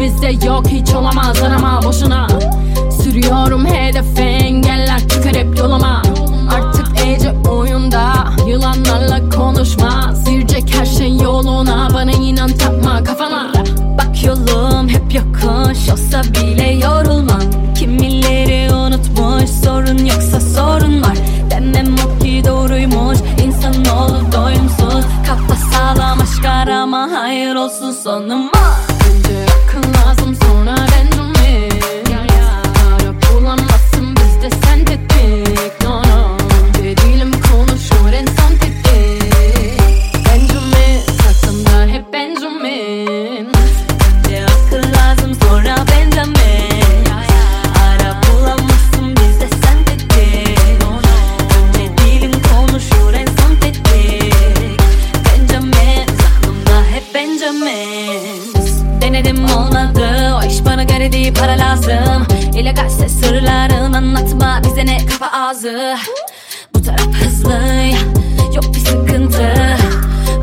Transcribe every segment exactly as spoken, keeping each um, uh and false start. Bizde yok, hiç olamaz, arama boşuna. Sürüyorum hedefe, engeller çıkar hep yoluma. Artık Ece oyunda, yılanlarla konuşma. Sirecek her şey yoluna, bana inan, takma kafana. Bak yolum hep yokuş, olsa bile yorulmam. Kimileri unutmuş, sorun yoksa sorun var. Demem o ki doğruymuş, insanoğlu doyumsuz. Kafa sağlam, aşk arama, hayır olsun sonuma. Önce akıl lazım, sonra renomi. Ara bulamazsın bizde sentetik. No no, değilim, konuşur en son tetik. Benjamin, saçımda hep Benjamin. Önce akıl lazım, sonra Benjamin. Ara bulamazsın bizde sentetik. No no, değilim, konuşur en son tetik. Benjamin, saçımda hep Benjamin. Denedim olmadı, o iş bana göre değil, para lazım. İllegal ses sırların, anlatma bize ne kafa ağzı. Bu taraf hızlı, yok bir sıkıntı.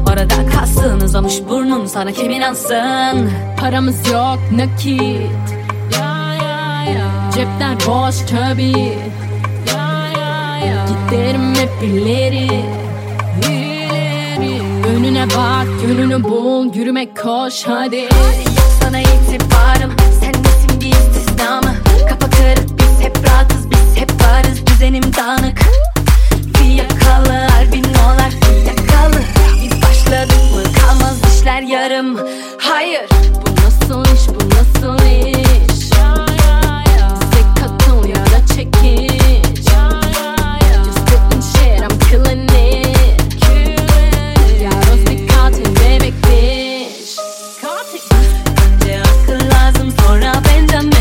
Orada kalsın, uzamış burnum, sana kim inansın? Paramız yok, nakit. Ya ya ya. Cepler boş tabii. Ya ya ya. Giderim hep ileri. Önüne bak, yönünü bul, yürüme koş hadi. Sana itibarım, sen misin bir istisna mı? Kafa kırık, biz hep rahatız, biz hep varız, düzenim dağınık. Fiyakalı, albinolar fiyakalı. Biz başladık mı, kalmaz işler yarım. Hayır, bu nasıl iş, bu nasıl iş? Size katıl ya da çekiş. Just sitting shit, I'm killing it. Önce akıl lazım, sonra Benjamin.